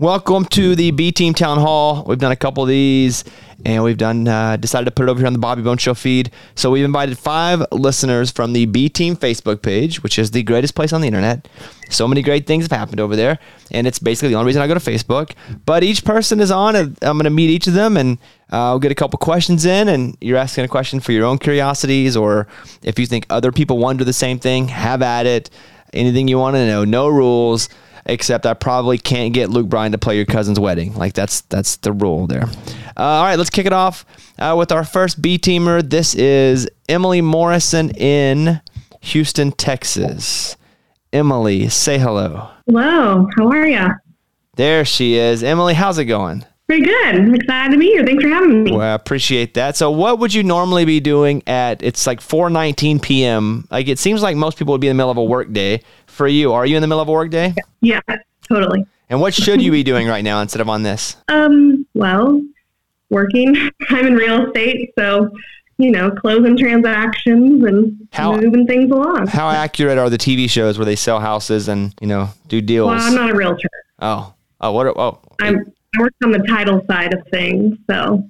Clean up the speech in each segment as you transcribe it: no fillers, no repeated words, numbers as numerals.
Welcome to the B-Team Town Hall. We've done a couple of these, and we've done decided to put it over here on the Bobby Bone Show feed. So we've invited 5 listeners from the B-Team Facebook page, which is the greatest place on the internet. So many great things have happened over there, and it's basically the only reason I go to Facebook. But each person is on, and I'm going to meet each of them, and we'll get a couple questions in, and you're asking a question for your own curiosities, or if you think other people wonder the same thing, have at it. Anything you want to know, no rules. Except I probably can't get Luke Bryan to play your cousin's wedding. Like, that's the rule there. All right, let's kick it off with our first B-teamer. This is Emily Morrison in Houston, Texas. Emily, say hello. Hello. How are you? There she is. Emily, how's it going? Pretty good. I'm excited to be here. Thanks for having me. Well, I appreciate that. So what would you normally be doing at, it's like 4:19 p.m. Like, it seems like most people would be in the middle of a work day. For you, are you in the middle of a work day? Yeah, totally. And what should you be doing right now instead of on this? Well, working. I'm in real estate, so, you know, closing transactions and moving things along. How accurate are the TV shows where they sell houses and, you know, do deals? Well, I'm not a realtor. I work on the title side of things, so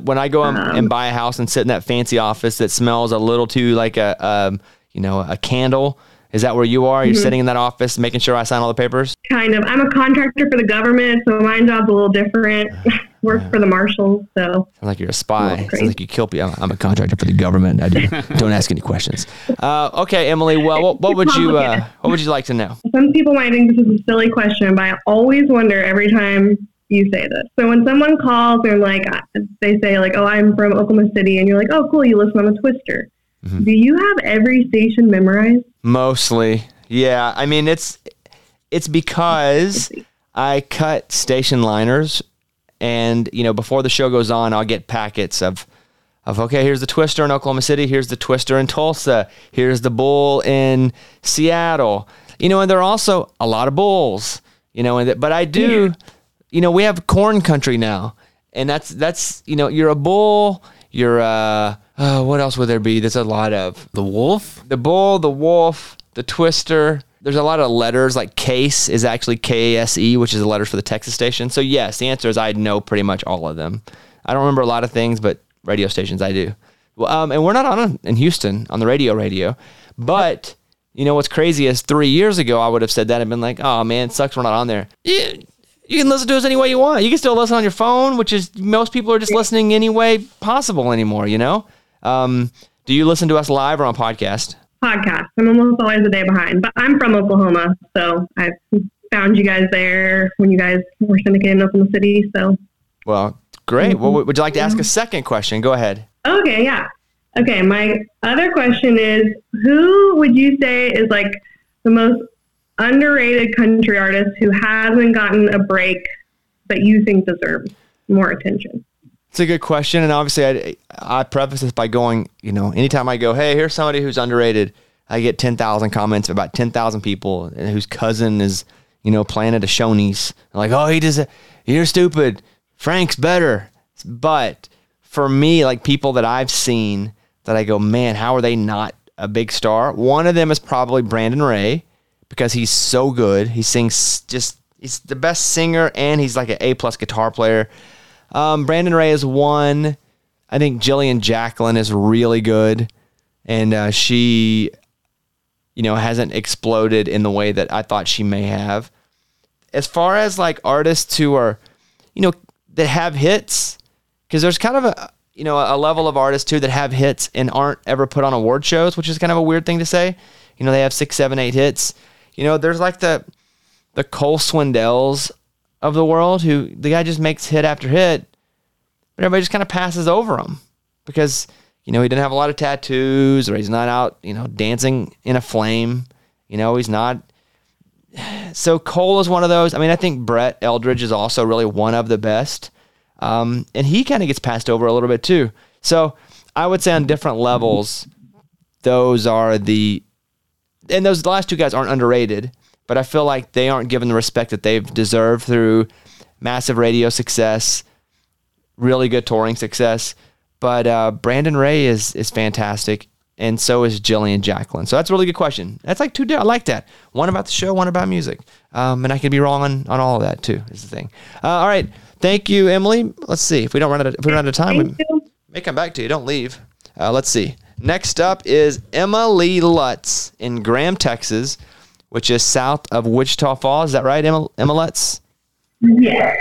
when I go and buy a house and sit in that fancy office that smells a little too like a candle, is that where you are? You're sitting in that office making sure I sign all the papers? Kind of. I'm a contractor for the government, so my job's a little different. Work for the marshals, so. Sounds like you're a spy. Sounds like you kill people. I'm a contractor for the government. I do. Don't ask any questions. Okay, Emily. Well, what would you like to know? Some people might think this is a silly question, but I always wonder every time you say this. So when someone calls, they say, oh, I'm from Oklahoma City, and you're like, oh, cool, you listen on the Twister. Mm-hmm. Do you have every station memorized? Mostly, yeah. I mean, it's because I cut station liners, and, you know, before the show goes on, I'll get packets of okay, here's the Twister in Oklahoma City, here's the Twister in Tulsa, here's the Bull in Seattle. You know, and there are also a lot of Bulls. You know, but I do. You know, we have Corn Country now, and that's you know, you're a Bull, you're a. Oh, what else would there be? There's a lot of... The wolf? The bull, the wolf, the twister. There's a lot of letters, like Case is actually K-A-S-E, which is the letters for the Texas station. So yes, the answer is I know pretty much all of them. I don't remember a lot of things, but radio stations I do. Well, and we're not on in Houston on the radio. But you know what's crazy is 3 years ago I would have said that and been like, oh man, it sucks we're not on there. You can listen to us any way you want. You can still listen on your phone, which is most people are just listening any way possible anymore, you know? Do you listen to us live or on podcast? Podcast. I'm almost always a day behind, but I'm from Oklahoma, so I found you guys there when you guys were syndicated in Oklahoma City. So, well, great. Mm-hmm. Well, would you like to ask a second question? Go ahead. Okay. Yeah. Okay. My other question is, who would you say is like the most underrated country artist who hasn't gotten a break, but you think deserves more attention? It's a good question, and obviously I preface this by going, you know, anytime I go, hey, here's somebody who's underrated, I get 10,000 comments about 10,000 people and whose cousin is, you know, playing at a Shoney's. Like, oh, you're stupid. Frank's better. But for me, like people that I've seen that I go, man, how are they not a big star? One of them is probably Brandon Ray because he's so good. He sings he's the best singer, and he's like an A+ guitar player. Brandon Ray is one. I think Jillian Jacqueline is really good, and she, you know, hasn't exploded in the way that I thought she may have. As far as like artists who are, you know, that have hits, because there's kind of a, you know, a level of artists too that have hits and aren't ever put on award shows, which is kind of a weird thing to say. You know, they have 6, 7, 8 hits. You know, there's like the Cole Swindells of the world, who the guy just makes hit after hit, but everybody just kind of passes over him because, you know, he didn't have a lot of tattoos, or he's not out, you know, dancing in a flame. You know, he's not. So Cole is one of those. I mean, I think Brett Eldridge is also really one of the best. And he kind of gets passed over a little bit too. So I would say on different levels, those last two guys aren't underrated, but I feel like they aren't given the respect that they've deserved through massive radio success, really good touring success. But Brandon Ray is fantastic. and so is Jillian Jacqueline. So that's a really good question. That's like two different. I like that. One about the show, one about music. And I could be wrong on all of that too, is the thing. All right. Thank you, Emily. Let's see. If we don't run out of time, we may come back to you. Don't leave. Let's see. Next up is Emma Lee Lutz in Graham, Texas, which is south of Wichita Falls. Is that right, Emma Lutz? Yeah.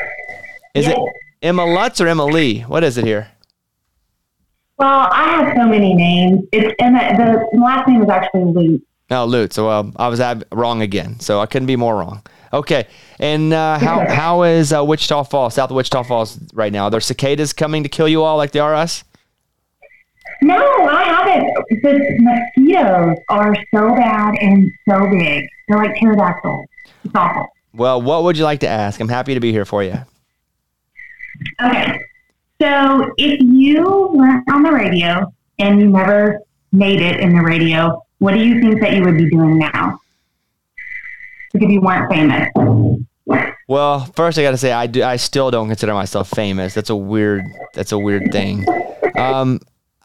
Is it Emma Lutz or Emma Lee? What is it here? Well, I have so many names. It's Emma. The last name is actually Lute. Oh, Lute. So I was wrong again. So I couldn't be more wrong. Okay. And how is Wichita Falls, south of Wichita Falls right now? Are there cicadas coming to kill you all like they are us? No, I haven't. The mosquitoes are so bad and so big. They're like pterodactyls. It's awful. Well, what would you like to ask? I'm happy to be here for you. Okay. So if you weren't on the radio and you never made it in the radio, what do you think that you would be doing now? Like if you weren't famous. Well, first I got to say I still don't consider myself famous. That's a weird thing.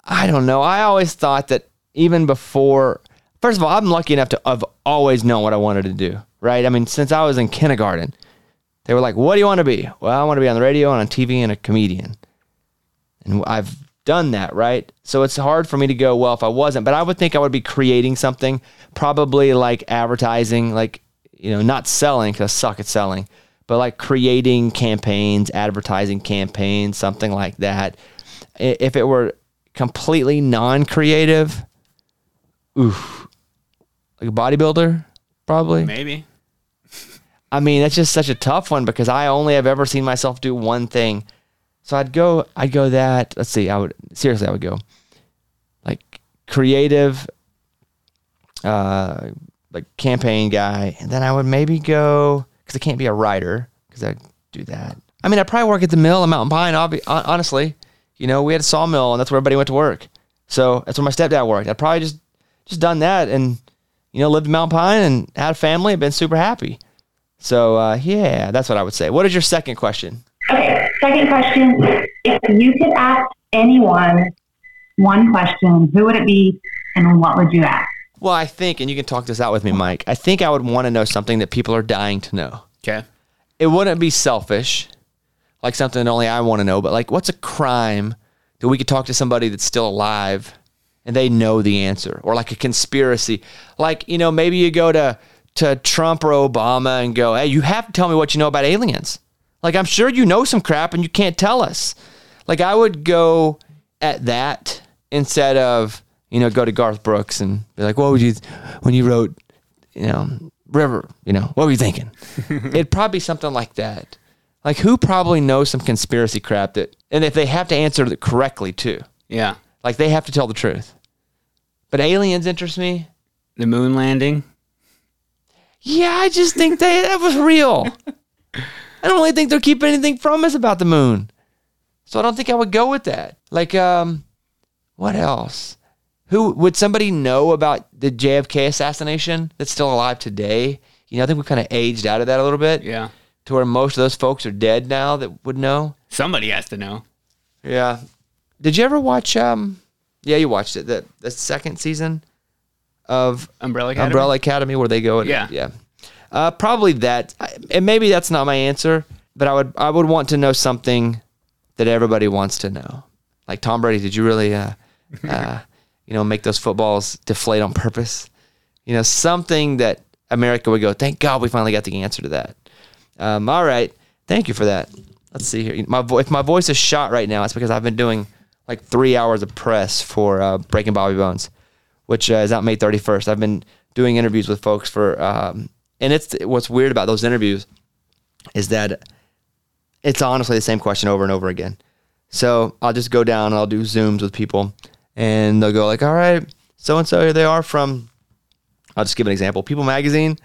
I don't know. I always thought that even before, first of all, I'm lucky enough to have always known what I wanted to do, right? I mean, since I was in kindergarten, they were like, what do you want to be? Well, I want to be on the radio and on TV and a comedian. And I've done that, right? So it's hard for me to go, well, if I wasn't, but I would think I would be creating something, probably like advertising, like, not selling because I suck at selling, but like creating campaigns, advertising campaigns, something like that. If it were completely non-creative, oof, like a bodybuilder, probably. Maybe. I mean, that's just such a tough one because I only have ever seen myself do one thing. So I'd go that. Let's see. I would go like creative, like campaign guy, and then I would maybe go because I can't be a writer because I do that. I mean, I probably work at the mill in Mountain Pine. Honestly. We had a sawmill, and that's where everybody went to work. So that's where my stepdad worked. I'd probably just done that and, lived in Mount Pine and had a family and been super happy. So, yeah, that's what I would say. What is your second question? Okay, second question. If you could ask anyone one question, who would it be and what would you ask? Well, I think, and you can talk this out with me, Mike, I think I would want to know something that people are dying to know. Okay. It wouldn't be selfish. Like something that only I want to know, but like what's a crime that we could talk to somebody that's still alive and they know the answer, or like a conspiracy. Like, maybe you go to Trump or Obama and go, hey, you have to tell me what you know about aliens. Like, I'm sure you know some crap and you can't tell us. Like, I would go at that instead of, go to Garth Brooks and be like, what would you, when you wrote, River, what were you thinking? It'd probably be something like that. Like, who probably knows some conspiracy crap and if they have to answer it correctly, too. Yeah. Like, they have to tell the truth. But aliens interest me. The moon landing? Yeah, I just think that was real. I don't really think they're keeping anything from us about the moon. So I don't think I would go with that. Like, what else? Would somebody know about the JFK assassination that's still alive today? I think we've kind of aged out of that a little bit. Yeah. To where most of those folks are dead now that would know. Somebody has to know. Yeah. Did you ever watch, yeah, you watched it, the second season of Umbrella Academy where they go. Yeah. Probably that. And maybe that's not my answer, but I would want to know something that everybody wants to know. Like, Tom Brady, did you really, make those footballs deflate on purpose? Something that America would go, thank God we finally got the answer to that. All right. Thank you for that. Let's see here. If my voice is shot right now, it's because I've been doing like 3 hours of press for Breaking Bobby Bones, which is out May 31st. I've been doing interviews with folks for, and it's what's weird about those interviews is that it's honestly the same question over and over again. So I'll just go down and I'll do Zooms with people and they'll go like, all right, so-and-so here they are from, I'll just give an example, People Magazine. And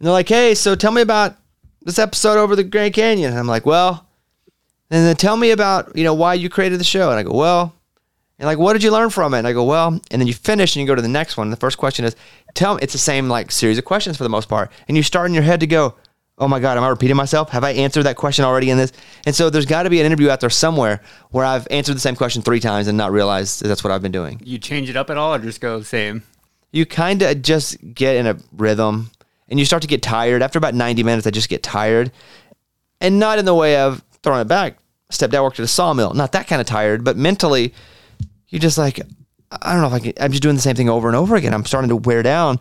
they're like, hey, so tell me about this episode over the Grand Canyon. And I'm like, well, and then tell me about, why you created the show. And I go, well, and like, what did you learn from it? And I go, well, and then you finish and you go to the next one. And the first question is, it's the same like series of questions for the most part. And you start in your head to go, oh my God, am I repeating myself? Have I answered that question already in this? And so there's got to be an interview out there somewhere where I've answered the same question three times and not realized that that's what I've been doing. You change it up at all or just go the same? You kind of just get in a rhythm and you start to get tired. After about 90 minutes, I just get tired, and not in the way of throwing it back. Stepdad worked at a sawmill. Not that kind of tired, but mentally, you're just like, I don't know if I can, I'm just doing the same thing over and over again. I'm starting to wear down.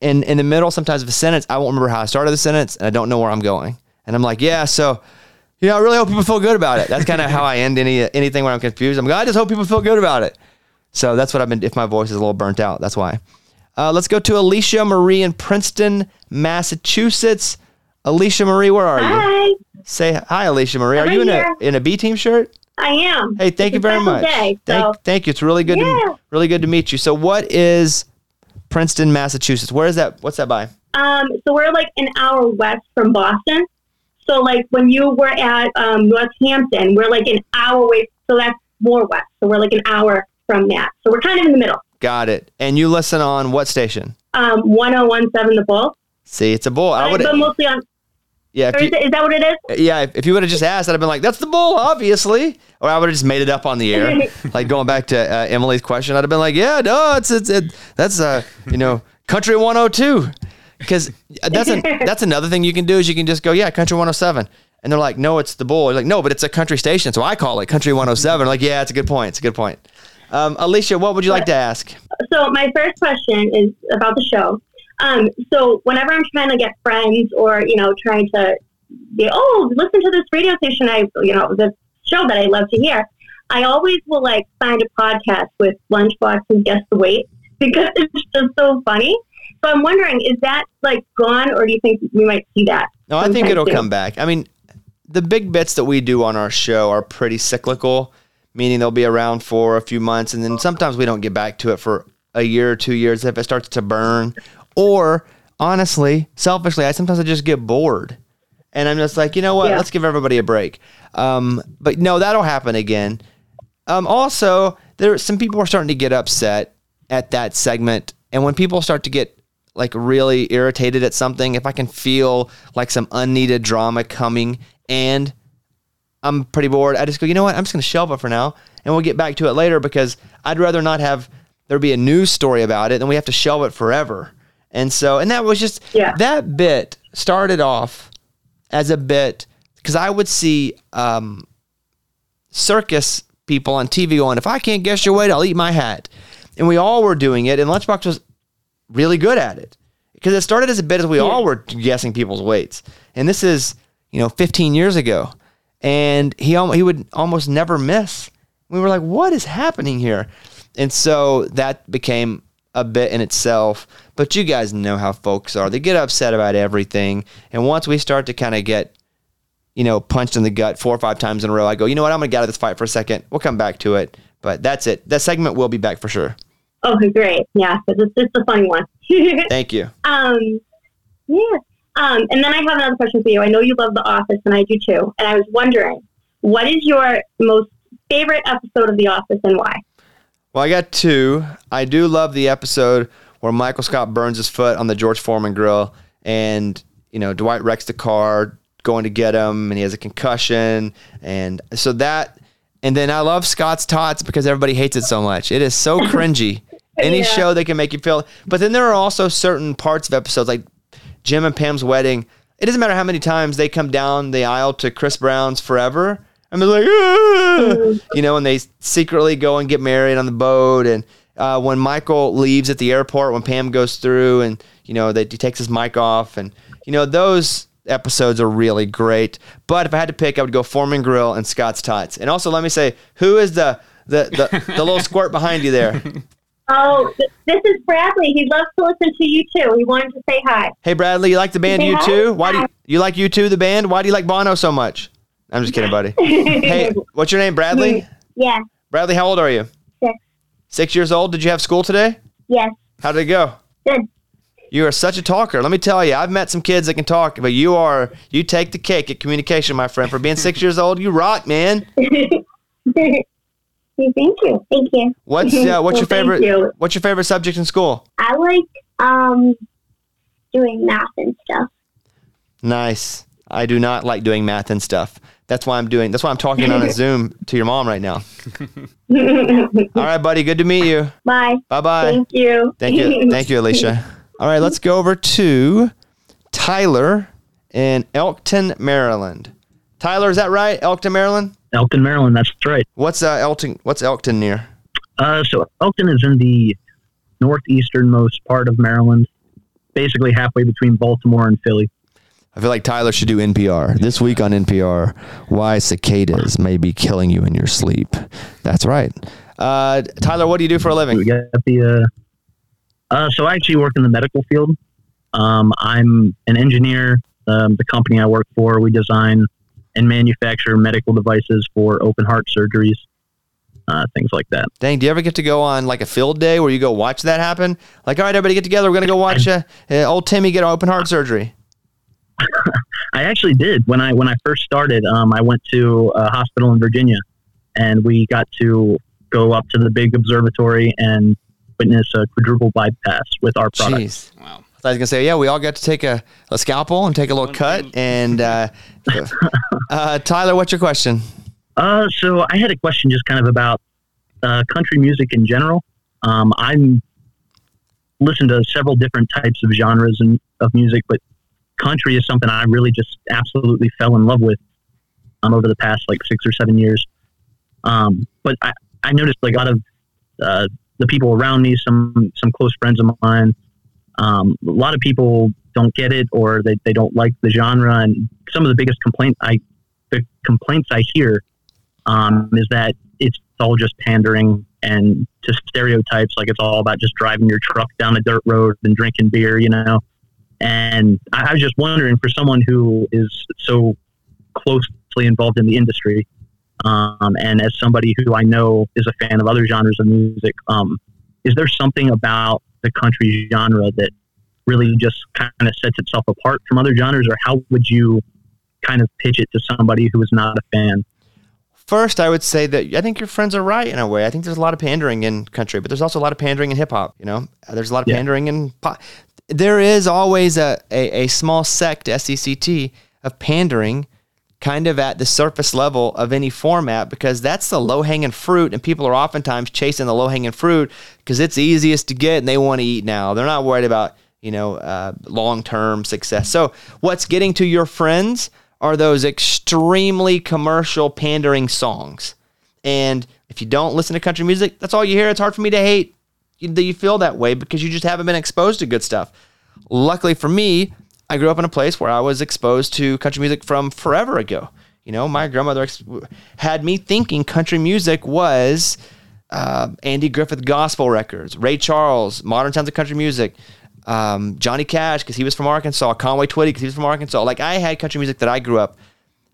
And in the middle, sometimes of a sentence, I won't remember how I started the sentence, and I don't know where I'm going. And I'm like, yeah, so, you know, I really hope people feel good about it. That's kind of how I end anything when I'm confused. I'm like, I just hope people feel good about it. So that's what I've been, if my voice is a little burnt out, that's why. Let's go to Alicia Marie in Princeton, Massachusetts. Alicia Marie, where are you? Hi. Say hi, Alicia Marie. Are you in a B-Team shirt? I am. Hey, thank you very much. Thank you. It's really good. Yeah. Really good to meet you. So, what is Princeton, Massachusetts? Where is that? What's that by? So we're like an hour west from Boston. So, like when you were at Northampton, we're like an hour away. So that's more west. So we're like an hour from that. So we're kind of in the middle. Got it. And you listen on what station? 101.7 The Bull. See, it's a Bull. But mostly on. Yeah, is that what it is? Yeah, if you would have just asked, I'd have been like, that's the Bull, obviously. Or I would have just made it up on the air. Like going back to Emily's question, I'd have been like, yeah, no, that's Country 102. Because that's another thing you can do is you can just go, yeah, Country 107. And they're like, no, it's the Bull. You're like, no, but it's a country station, so I call it Country 107. I'm like, yeah, it's a good point. It's a good point. Alicia, what would you like to ask? So my first question is about the show. So whenever I'm trying to get friends or, you know, trying to be, listen to this radio station, this show that I love to hear, I always will like find a podcast with Lunchbox and Guess the Weight because it's just so funny. So I'm wondering, is that like gone or do you think we might see that? No, I think it'll come back. I mean, the big bits that we do on our show are pretty cyclical, meaning they'll be around for a few months. And then sometimes we don't get back to it for a year or 2 years if it starts to burn. Or, honestly, selfishly, sometimes I just get bored. And I'm just like, you know what? Yeah. Let's give everybody a break. But no, that'll happen again. Also, some people are starting to get upset at that segment. And when people start to get like really irritated at something, if I can feel like some unneeded drama coming and I'm pretty bored, I just go, you know what? I'm just going to shelve it for now. And we'll get back to it later because I'd rather not have there be a news story about it than we have to shelve it forever. And so, and that was just, that bit started off as a bit, because I would see circus people on TV going, if I can't guess your weight, I'll eat my hat. And we all were doing it, and Lunchbox was really good at it. Because it started as a bit as we all were guessing people's weights. And this is, 15 years ago. And he would almost never miss. We were like, what is happening here? And so that became a bit in itself, but you guys know how folks are. They get upset about everything. And once we start to kind of get, punched in the gut 4 or 5 times in a row, I go, you know what? I'm going to get out of this fight for a second. We'll come back to it. But that's it. That segment will be back for sure. Okay, great. Yeah. Because it's just a funny one. Thank you. Yeah. And then I have another question for you. I know you love The Office and I do too. And I was wondering, what is your most favorite episode of The Office and why? Well, I got two. I do love the episode where Michael Scott burns his foot on the George Foreman grill and, Dwight wrecks the car going to get him and he has a concussion. And so that, and then I love Scott's Tots because everybody hates it so much. It is so cringy. Any show they can make you feel. But then there are also certain parts of episodes like Jim and Pam's wedding. It doesn't matter how many times they come down the aisle to Chris Brown's Forever. I'm like, and they secretly go and get married on the boat. And when Michael leaves at the airport, when Pam goes through and, he takes his mic off. And, those episodes are really great. But if I had to pick, I would go Foreman Grill and Scott's Tots. And also, let me say, who is the little squirt behind you there? Oh, this is Bradley. He loves to listen to U2. He wanted to say hi. Hey, Bradley, you like the band U2? Hi. Why do you like U2, the band? Why do you like Bono so much? I'm just kidding, buddy. Hey, what's your name, Bradley? Yeah. Bradley, how old are you? 6. 6 years old? Did you have school today? Yes. How did it go? Good. You are such a talker. Let me tell you, I've met some kids that can talk, but you take the cake at communication, my friend. For being 6 years old, you rock, man. Thank you. What's your favorite subject in school? I like doing math and stuff. Nice. I do not like doing math and stuff. That's why I'm talking on a Zoom to your mom right now. All right, buddy. Good to meet you. Bye. Bye-bye. Thank you. Thank you, Alicia. All right, let's go over to Tyler in Elkton, Maryland. Tyler, is that right? Elkton, Maryland? Elkton, Maryland. That's right. What's Elkton near? So Elkton is in the northeasternmost part of Maryland, basically halfway between Baltimore and Philly. I feel like Tyler should do NPR. This week on NPR, why cicadas may be killing you in your sleep. That's right. Tyler, what do you do for a living? We got the, so I actually work in the medical field. I'm an engineer. The company I work for, we design and manufacture medical devices for open heart surgeries, things like that. Dang, do you ever get to go on like a field day where you go watch that happen? Like, all right, everybody get together. We're going to go watch old Timmy get open heart surgery. I actually did. When I first started, I went to a hospital in Virginia, and we got to go up to the big observatory and witness a quadruple bypass with our product. Jeez. Wow. So I was going to say, yeah, we all got to take a scalpel and take a little cut. And Tyler, what's your question? So I had a question just kind of about country music in general. I'm listened to several different types of genres and of music, but country is something I really just absolutely fell in love with over the past like 6 or 7 years. But I noticed like a lot of the people around me, some close friends of mine, a lot of people don't get it or they don't like the genre. And some of the biggest complaints I hear is that it's all just pandering and to stereotypes. Like it's all about just driving your truck down a dirt road and drinking beer, you know? And I was just wondering, for someone who is so closely involved in the industry, and as somebody who I know is a fan of other genres of music, is there something about the country genre that really just kind of sets itself apart from other genres, or how would you kind of pitch it to somebody who is not a fan? First, I would say that I think your friends are right in a way. I think there's a lot of pandering in country, but there's also a lot of pandering in hip hop. You know, there's a lot of pandering in pop. There is always a small sect, S-E-C-T, of pandering kind of at the surface level of any format, because that's the low-hanging fruit, and people are oftentimes chasing the low-hanging fruit because it's the easiest to get and they want to eat now. They're not worried about, you know, long-term success. So what's getting to your friends are those extremely commercial pandering songs. And if you don't listen to country music, that's all you hear. It's hard for me to hate that you feel that way because you just haven't been exposed to good stuff. Luckily for me, I grew up in a place where I was exposed to country music from forever ago. You know, my grandmother had me thinking country music was Andy Griffith gospel records, Ray Charles, Modern Sounds of Country Music, Johnny Cash because he was from Arkansas, Conway Twitty because he was from Arkansas. Like I had country music that I grew up,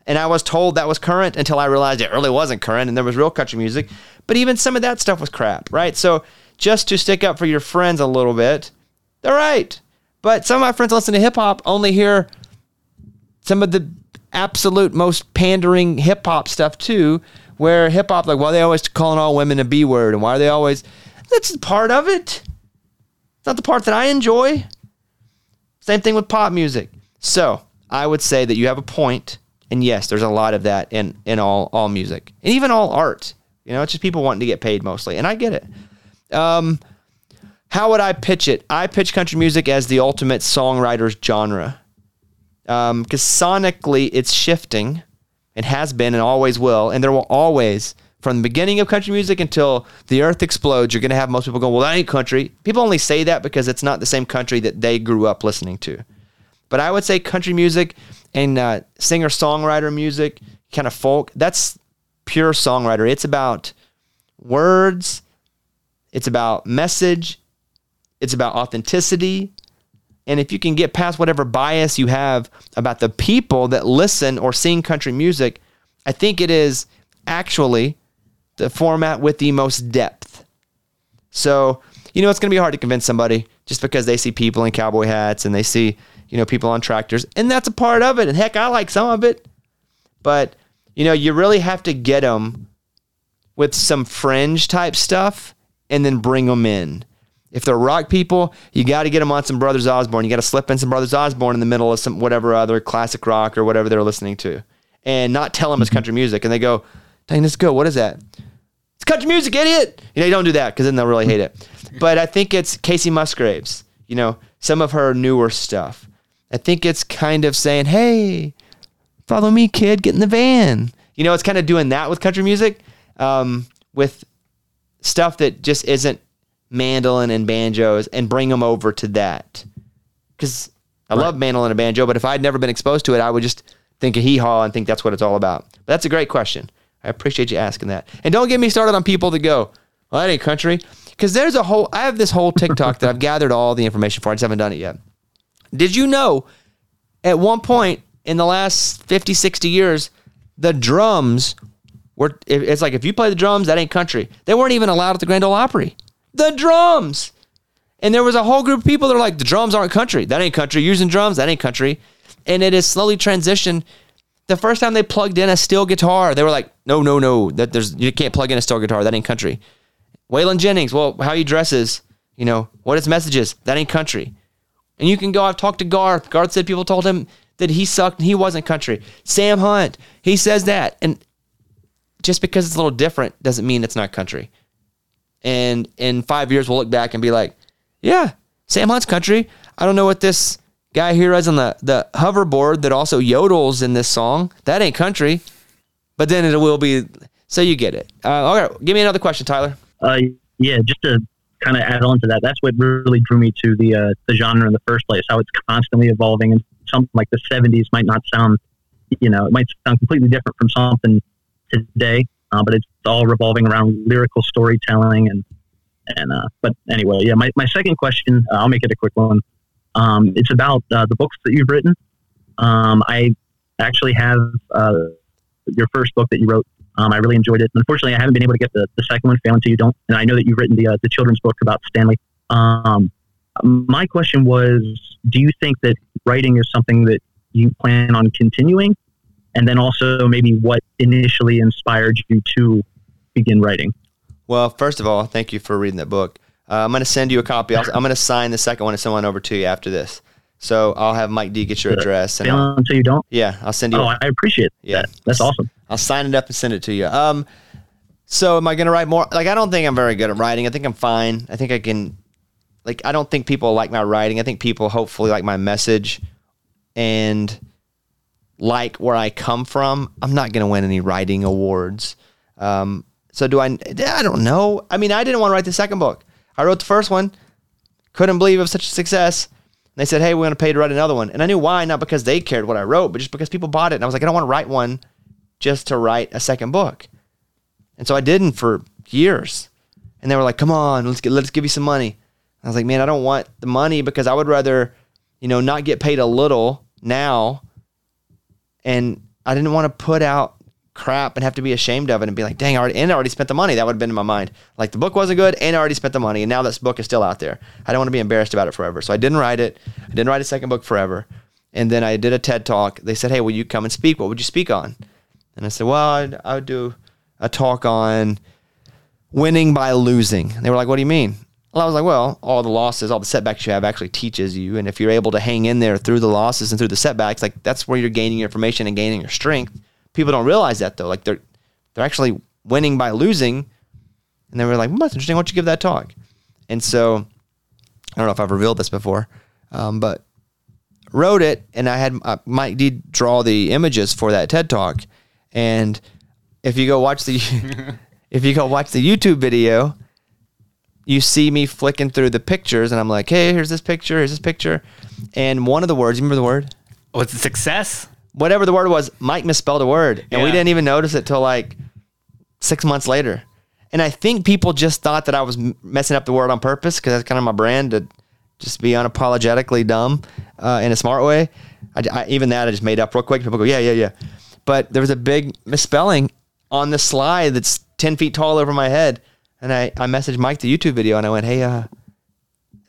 and I was told that was current until I realized it really wasn't current and there was real country music. But even some of that stuff was crap, right? So just to stick up for your friends a little bit, they're right. But some of my friends listen to hip-hop only hear some of the absolute most pandering hip-hop stuff too, where hip-hop, like, well, they always calling all women a B-word, and why are they always... That's part of it. It's not the part that I enjoy. Same thing with pop music. So I would say that you have a point, and yes, there's a lot of that in all music, and even all art. You know, it's just people wanting to get paid mostly, and I get it. How would I pitch it? I pitch country music as the ultimate songwriter's genre. Because sonically it's shifting. It has been and always will. And there will always, from the beginning of country music until the earth explodes, you're going to have most people go, well, that ain't country. People only say that because it's not the same country that they grew up listening to. But I would say country music and singer-songwriter music, kind of folk, that's pure songwriter. It's about words. It's about message. It's about authenticity. And if you can get past whatever bias you have about the people that listen or sing country music, I think it is actually the format with the most depth. So, you know, it's going to be hard to convince somebody just because they see people in cowboy hats and they see, you know, people on tractors. And that's a part of it. And heck, I like some of it. But, you know, you really have to get them with some fringe type stuff and then bring them in. If they're rock people, you got to get them on some Brothers Osborne. You got to slip in some Brothers Osborne in the middle of some whatever other classic rock or whatever they're listening to, and not tell them it's country music. And they go, "Dang, this is good. What is that? It's country music, idiot!" You know, you don't do that because then they'll really hate it. But I think it's Casey Musgraves. You know, some of her newer stuff. I think it's kind of saying, "Hey, follow me, kid. Get in the van." You know, it's kind of doing that with country music, with stuff that just isn't mandolin and banjos, and bring them over to that. Because I love mandolin and banjo, but if I'd never been exposed to it, I would just think of hee-haw and think that's what it's all about. But that's a great question. I appreciate you asking that. And don't get me started on people that go, "Well, that ain't country." Because there's a whole, I have this whole TikTok that I've gathered all the information for. I just haven't done it yet. Did you know at one point in the last 50, 60 years, the drums were, it's like if you play the drums, that ain't country. They weren't even allowed at the Grand Ole Opry. The drums. And there was a whole group of people that are like, the drums aren't country. That ain't country. Using drums, that ain't country. And it has slowly transitioned. The first time they plugged in a steel guitar, they were like, no. You can't plug in a steel guitar. That ain't country. Waylon Jennings, well, how he dresses, you know, what his message is, that ain't country. And you can go, I've talked to Garth. Garth said people told him that he sucked and he wasn't country. Sam Hunt, he says that. And just because it's a little different doesn't mean it's not country. And in 5 years, we'll look back and be like, yeah, Sam Hunt's country. I don't know what this guy here is on the hoverboard that also yodels in this song. That ain't country. But then it will be, so you get it. All right, give me another question, Tyler. Yeah, just to kind of add on to that, that's what really drew me to the genre in the first place, how it's constantly evolving. And something like the 70s might not sound, you know, it might sound completely different from something today. But it's all revolving around lyrical storytelling and but anyway, yeah, my second question, I'll make it a quick one. It's about the books that you've written. I actually have your first book that you wrote. I really enjoyed it. Unfortunately, I haven't been able to get the second one, failing to you don't. And I know that you've written the children's book about Stanley. My question was, do you think that writing is something that you plan on continuing? And then also maybe what initially inspired you to begin writing? Well, first of all, thank you for reading that book. I'm going to send you a copy. I'm going to sign the second one and send one over to you after this. So I'll have Mike D get your address. And until you don't? Yeah, I'll send you. Oh, I appreciate that. That's awesome. I'll sign it up and send it to you. So am I going to write more? Like, I don't think I'm very good at writing. I think I'm fine. I think I can, like, I don't think people like my writing. I think people hopefully like my message and like where I come from. I'm not going to win any writing awards. So do I don't know. I mean, I didn't want to write the second book. I wrote the first one. Couldn't believe it was such a success. And they said, hey, we're going to pay to write another one. And I knew why, not because they cared what I wrote, but just because people bought it. And I was like, I don't want to write one just to write a second book. And so I didn't for years. And they were like, come on, let's give you some money. I was like, man, I don't want the money because I would rather, you know, not get paid a little now. And I didn't want to put out crap and have to be ashamed of it and be like, dang, I already spent the money. That would have been in my mind. Like, the book wasn't good and I already spent the money. And now this book is still out there. I don't want to be embarrassed about it forever. So I didn't write it. I didn't write a second book forever. And then I did a TED Talk. They said, hey, will you come and speak? What would you speak on? And I said, well, I would do a talk on winning by losing. And they were like, what do you mean? Well, I was like, well, all the losses, all the setbacks you have actually teaches you. And if you're able to hang in there through the losses and through the setbacks, like, that's where you're gaining your information and gaining your strength. People don't realize that, though. Like, they're actually winning by losing. And they were like, well, that's interesting. Why don't you give that talk? And so, I don't know if I've revealed this before, but wrote it, and I had Mike D draw the images for that TED Talk. And if you go watch the YouTube video, you see me flicking through the pictures, and I'm like, hey, here's this picture. And one of the words, you remember the word? Oh, it's success? Whatever the word was, Mike misspelled a word. And we didn't even notice it till like 6 months later. And I think people just thought that I was messing up the word on purpose, because that's kind of my brand, to just be unapologetically dumb in a smart way. I just made up real quick. People go, yeah. But there was a big misspelling on the slide that's 10 feet tall over my head. And I messaged Mike the YouTube video, and I went, hey,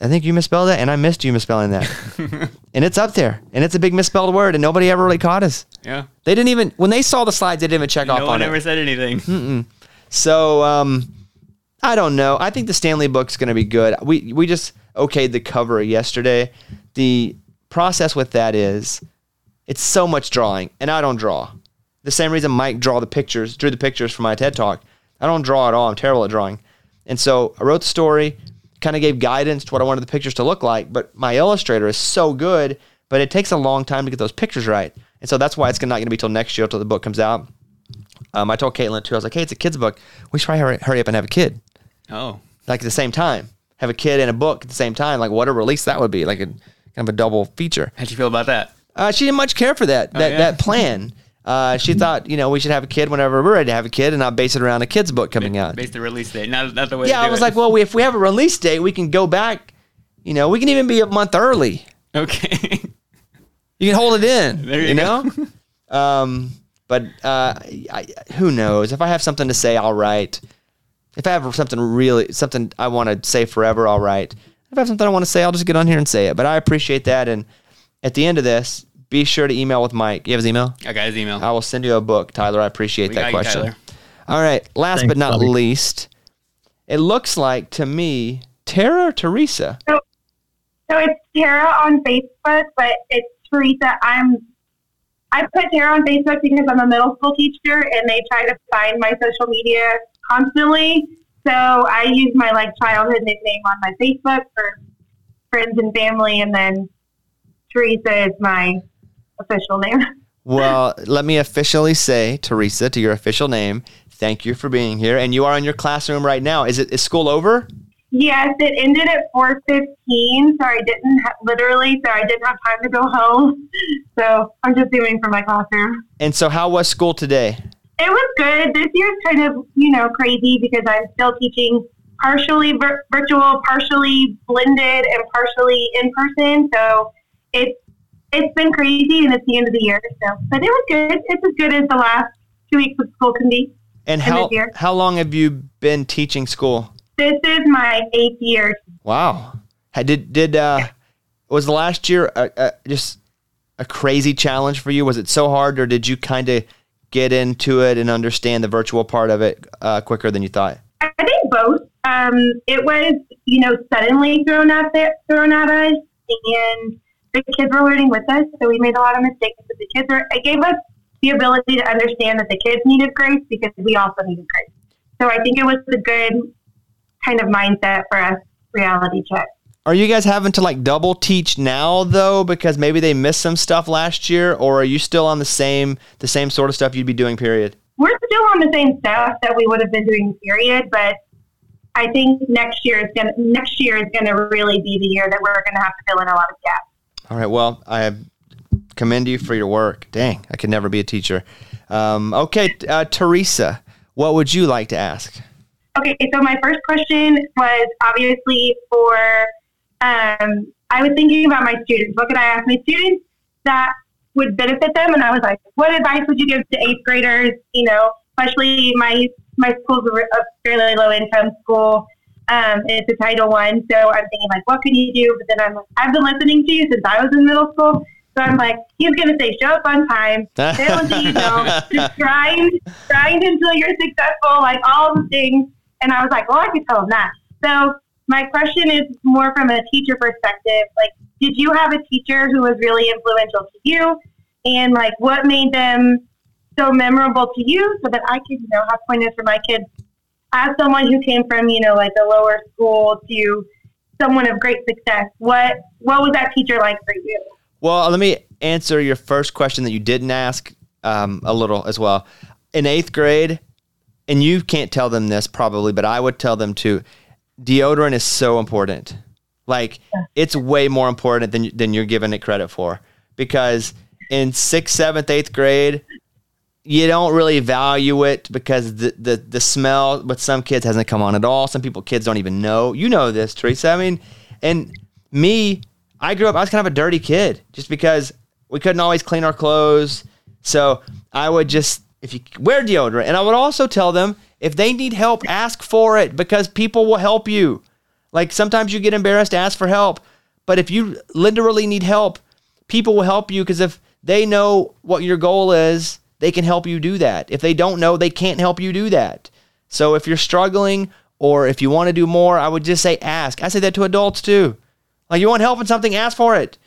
I think you misspelled that, and I missed you misspelling that. And it's up there, and it's a big misspelled word, and nobody ever really caught us. Yeah. They didn't even, when they saw the slides, they didn't even check off on it. No one ever said anything. So I don't know. I think the Stanley book's going to be good. We just okayed the cover yesterday. The process with that is it's so much drawing, and I don't draw. The same reason Mike drew the pictures for my TED Talk. I don't draw at all. I'm terrible at drawing. And so I wrote the story, kind of gave guidance to what I wanted the pictures to look like, but my illustrator is so good, but it takes a long time to get those pictures right. And so that's why it's not going to be till next year, till the book comes out. I told Caitlin, too, I was like, hey, it's a kid's book. We should probably hurry up and have a kid. Oh. Like at the same time. Have a kid and a book at the same time. Like what a release that would be. Like a kind of a double feature. How'd you feel about that? She didn't much care for that plan. She thought, we should have a kid whenever we're ready to have a kid, and I'll base it around a kid's book coming out. Base the release date, not the way. Yeah, I was like, well, if we have a release date, we can go back. We can even be a month early. Okay. You can hold it in. There you go. But who knows? If I have something to say, I'll write. If I have something I want to say forever, I'll write. If I have something I want to say, I'll just get on here and say it. But I appreciate that, and at the end of this, be sure to email with Mike. You have his email? I got his email. I will send you a book, Tyler. I appreciate that question. You, all right. Last Thanks, but not buddy. Least, it looks like to me, Tara or Teresa? So it's Tara on Facebook, but it's Teresa. I put Tara on Facebook because I'm a middle school teacher and they try to find my social media constantly. So I use my childhood nickname on my Facebook for friends and family, and then Teresa is my official name. Well, let me officially say, Teresa, to your official name, thank you for being here. And you are in your classroom right now. Is school over? Yes, it ended at 4:15, so I didn't have time to go home. So I'm just doing for my classroom. And so how was school today? It was good. This year's kind of, crazy because I'm still teaching partially virtual, partially blended, and partially in person. So it's been crazy, and it's the end of the year, so. But it was good. It's as good as the last 2 weeks of school can be. And how long have you been teaching school? This is my 8th year. Wow. Was the last year just a crazy challenge for you? Was it so hard, or did you kind of get into it and understand the virtual part of it quicker than you thought? I think both. It was, suddenly thrown at us, and the kids were learning with us, so we made a lot of mistakes. But it gave us the ability to understand that the kids needed grace because we also needed grace. So I think it was a good kind of mindset for us, reality check. Are you guys having to double teach now though, because maybe they missed some stuff last year, or are you still on the same sort of stuff you'd be doing? Period. We're still on the same stuff that we would have been doing. Period, but. I think next year is going to really be the year that we're going to have to fill in a lot of gaps. All right. Well, I commend you for your work. Dang, I could never be a teacher. Okay, Teresa, what would you like to ask? Okay, so my first question was obviously for, I was thinking about my students. What could I ask my students that would benefit them? And I was like, what advice would you give to 8th graders, especially my school's a fairly low-income school. It's a Title I, so I'm thinking, what could you do? But then I've been listening to you since I was in middle school, so I'm like, he's going to say, show up on time, say what you know, just grind until you're successful, all the things. And I was like, well, I could tell him that. So my question is more from a teacher perspective. Did you have a teacher who was really influential to you? And, what made them so memorable to you so that I could, have pointers for my kids as someone who came from, a lower school to someone of great success? What was that teacher like for you? Well, let me answer your first question that you didn't ask a little as well. In 8th grade, and you can't tell them this probably, but I would tell them too, deodorant is so important. It's way more important than you're giving it credit for, because in 6th, 7th, 8th grade, you don't really value it because the smell with some kids hasn't come on at all. Some kids don't even know. You know this, Teresa. I mean, and me, I grew up, I was kind of a dirty kid just because we couldn't always clean our clothes. So I would just, if you wear deodorant, and I would also tell them if they need help, ask for it because people will help you. Sometimes you get embarrassed to ask for help, but if you literally need help, people will help you because if they know what your goal is, they can help you do that. If they don't know, they can't help you do that. So if you're struggling Or if you want to do more, I would just say ask. I say that to adults too. Like, you want help in something, ask for it.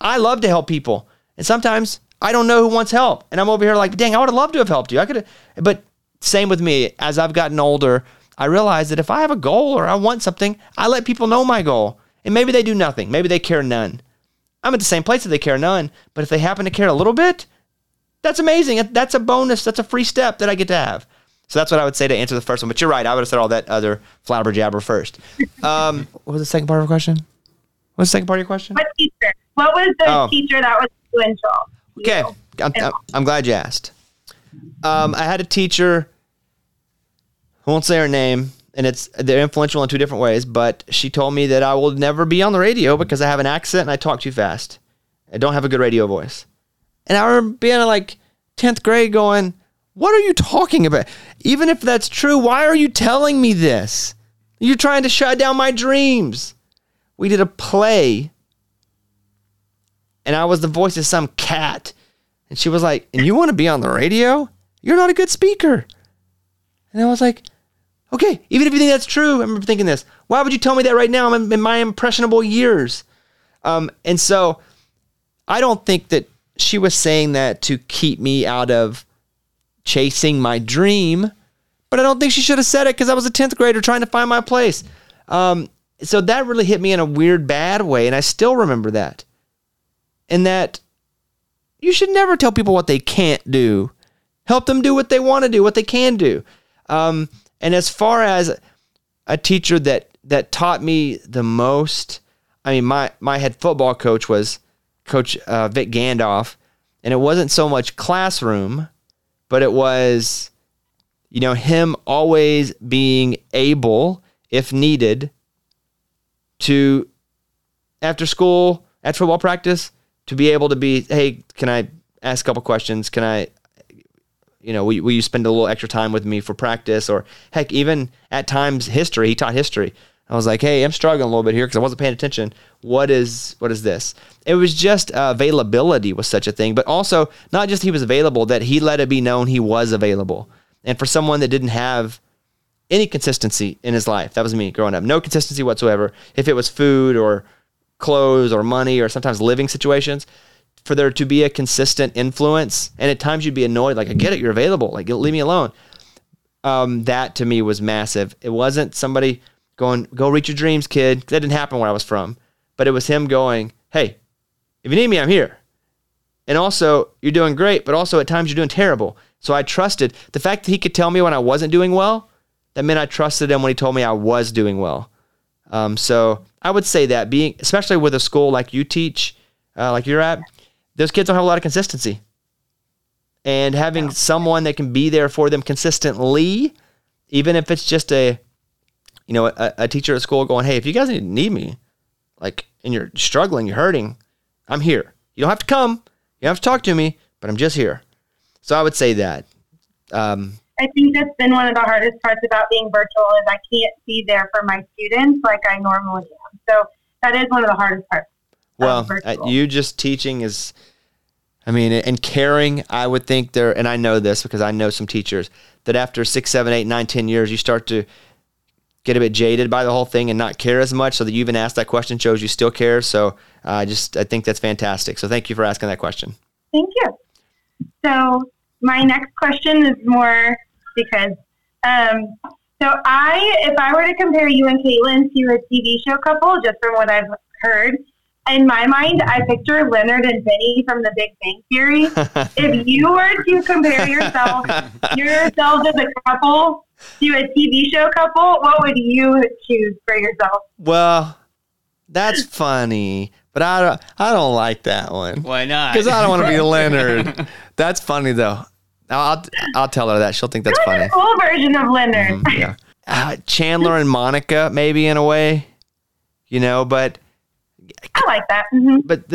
I love to help people. And sometimes I don't know who wants help. And I'm over here like, dang, I would have loved to have helped you. I could have. But same with me. As I've gotten older, I realize that if I have a goal or I want something, I let people know my goal. And maybe they do nothing. Maybe they care none. I'm at the same place that they care none. But if they happen to care a little bit, that's amazing. That's a bonus. That's a free step that I get to have. So that's what I would say to answer the first one. But you're right. I would have said all that other flabberjabber first. What was the second part of your question? What's the second part of your question? What teacher? What was the teacher that was influential? Okay. I'm glad you asked. I had a teacher. I won't say her name. And they're influential in two different ways. But she told me that I will never be on the radio because I have an accent and I talk too fast. I don't have a good radio voice. And I remember being like 10th grade going, what are you talking about? Even if that's true, why are you telling me this? You're trying to shut down my dreams. We did a play, and I was the voice of some cat. And she was like, and you want to be on the radio? You're not a good speaker. And I was like, okay, even if you think that's true, I remember thinking this, why would you tell me that right now? I'm in my impressionable years. And so I don't think that she was saying that to keep me out of chasing my dream, but I don't think she should have said it because I was a 10th grader trying to find my place. So that really hit me in a weird, bad way, and I still remember that. And that you should never tell people what they can't do. Help them do what they want to do, what they can do. And as far as a teacher that taught me the most, I mean, my head football coach was Coach Vic Gandolf, and it wasn't so much classroom, but it was, you know, him always being able, if needed, to, after school, after football practice, to be able to be, hey, can I ask a couple questions? Can I, you know, will you spend a little extra time with me for practice? Or heck, even at times history, he taught history. I was like, hey, I'm struggling a little bit here because I wasn't paying attention. What is this? It was just availability was such a thing, but also not just he was available, that he let it be known he was available. And for someone that didn't have any consistency in his life, that was me growing up, no consistency whatsoever. If it was food or clothes or money or sometimes living situations, for there to be a consistent influence, and at times you'd be annoyed, like, I get it, you're available, like, leave me alone. That to me was massive. It wasn't somebody going, go reach your dreams, kid. That didn't happen where I was from. But it was him going, hey, if you need me, I'm here. And also, you're doing great, but also at times you're doing terrible. So I trusted. The fact that he could tell me when I wasn't doing well, that meant I trusted him when he told me I was doing well. So I would say that, being, especially with a school like you teach, like you're at, those kids don't have a lot of consistency. And having someone that can be there for them consistently, even if it's just a, you know, a teacher at school going, hey, if you guys need me, like, and you're struggling, you're hurting, I'm here. You don't have to come. You don't have to talk to me, but I'm just here. So I would say that. I think that's been one of the hardest parts about being virtual is I can't be there for my students like I normally am. So that is one of the hardest parts. Well, you just teaching is, I mean, and caring, I would think there, and I know this because I know some teachers, that after 6, 7, 8, 9, 10 years, you start to get a bit jaded by the whole thing and not care as much, so that you even asked that question shows you still care. So I think that's fantastic. So thank you for asking that question. Thank you. So my next question is more because, if I were to compare you and Caitlin to a TV show couple, just from what I've heard, in my mind, I picture Leonard and Penny from The Big Bang Theory. If you were to compare yourselves as a couple to a TV show couple, what would you choose for yourself? Well, that's funny, but I don't like that one. Why not? Because I don't want to be Leonard. That's funny though. I'll tell her that. She'll think that's funny. An old version of Leonard. Yeah. Chandler and Monica, maybe in a way, you know, but. I like that. Mm-hmm. But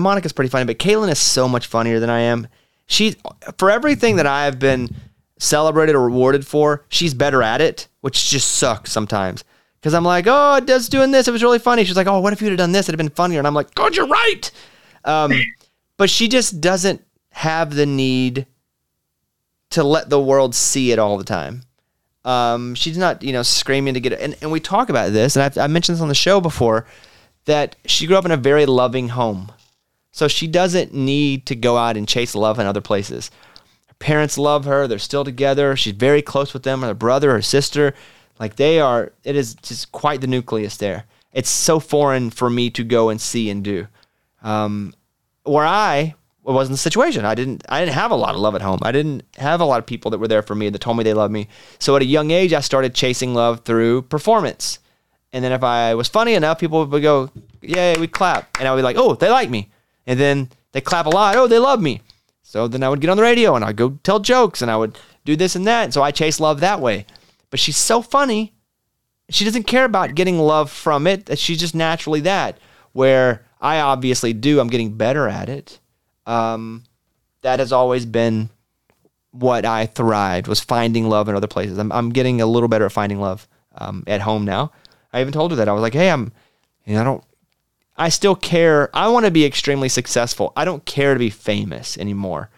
Monica's pretty funny, but Caitlin is so much funnier than I am. She's, for everything that I've been celebrated or rewarded for, she's better at it, which just sucks sometimes. Because I'm like, oh, it does doing this. It was really funny. She's like, oh, what if you'd have done this? It'd have been funnier. And I'm like, God, you're right. But she just doesn't have the need to let the world see it all the time. She's not, screaming to get it. And we talk about this, and I mentioned this on the show before, that she grew up in a very loving home. So she doesn't need to go out and chase love in other places. Her parents love her. They're still together. She's very close with them, her brother, her sister. Like they are, it is just quite the nucleus there. It's so foreign for me to go and see and do. It wasn't the situation. I didn't have a lot of love at home. I didn't have a lot of people that were there for me that told me they loved me. So at a young age, I started chasing love through performance. And then if I was funny enough, people would go, yay, we'd clap. And I would be like, oh, they like me. And then they clap a lot. Oh, they love me. So then I would get on the radio and I'd go tell jokes and I would do this and that. And so I chased love that way. But she's so funny. She doesn't care about getting love from it. That she's just naturally that, where I obviously do. I'm getting better at it. That has always been what I thrived, was finding love in other places. I'm getting a little better at finding love at home now. I even told her that. I was like, hey, I still care. I want to be extremely successful. I don't care to be famous anymore.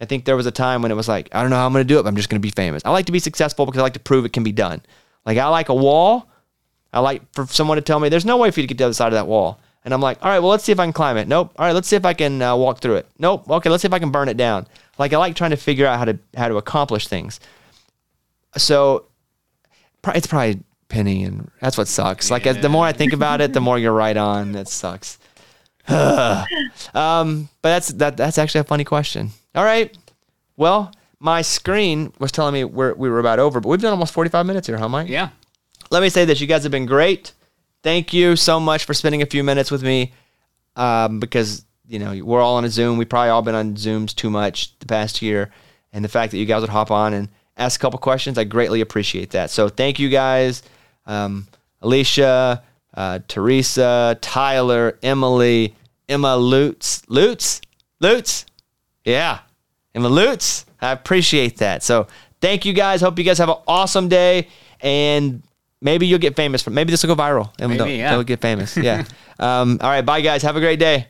I think there was a time when it was like, I don't know how I'm going to do it, but I'm just going to be famous. I like to be successful because I like to prove it can be done. Like I like a wall. I like for someone to tell me, there's no way for you to get to the other side of that wall. And I'm like, all right, well, let's see if I can climb it. Nope. All right, let's see if I can walk through it. Nope. Okay, let's see if I can burn it down. Like I like trying to figure out how to accomplish things. So it's probably Penny, and that's what sucks. Like the more I think about it, the more you're right on. That sucks. But that's actually a funny question. All right. Well, my screen was telling me we were about over, but we've done almost 45 minutes here, huh, Mike? Yeah. Let me say this. You guys have been great. Thank you so much for spending a few minutes with me because, we're all on a Zoom. We've probably all been on Zooms too much the past year, and the fact that you guys would hop on and ask a couple questions, I greatly appreciate that. So thank you guys, Alicia, Teresa, Tyler, Emily, Emma Lutz? Yeah, Emma Lutz. I appreciate that. So thank you guys. Hope you guys have an awesome day, and maybe you'll get famous. Maybe this will go viral. And maybe, yeah. They'll get famous. Yeah. All right. Bye, guys. Have a great day.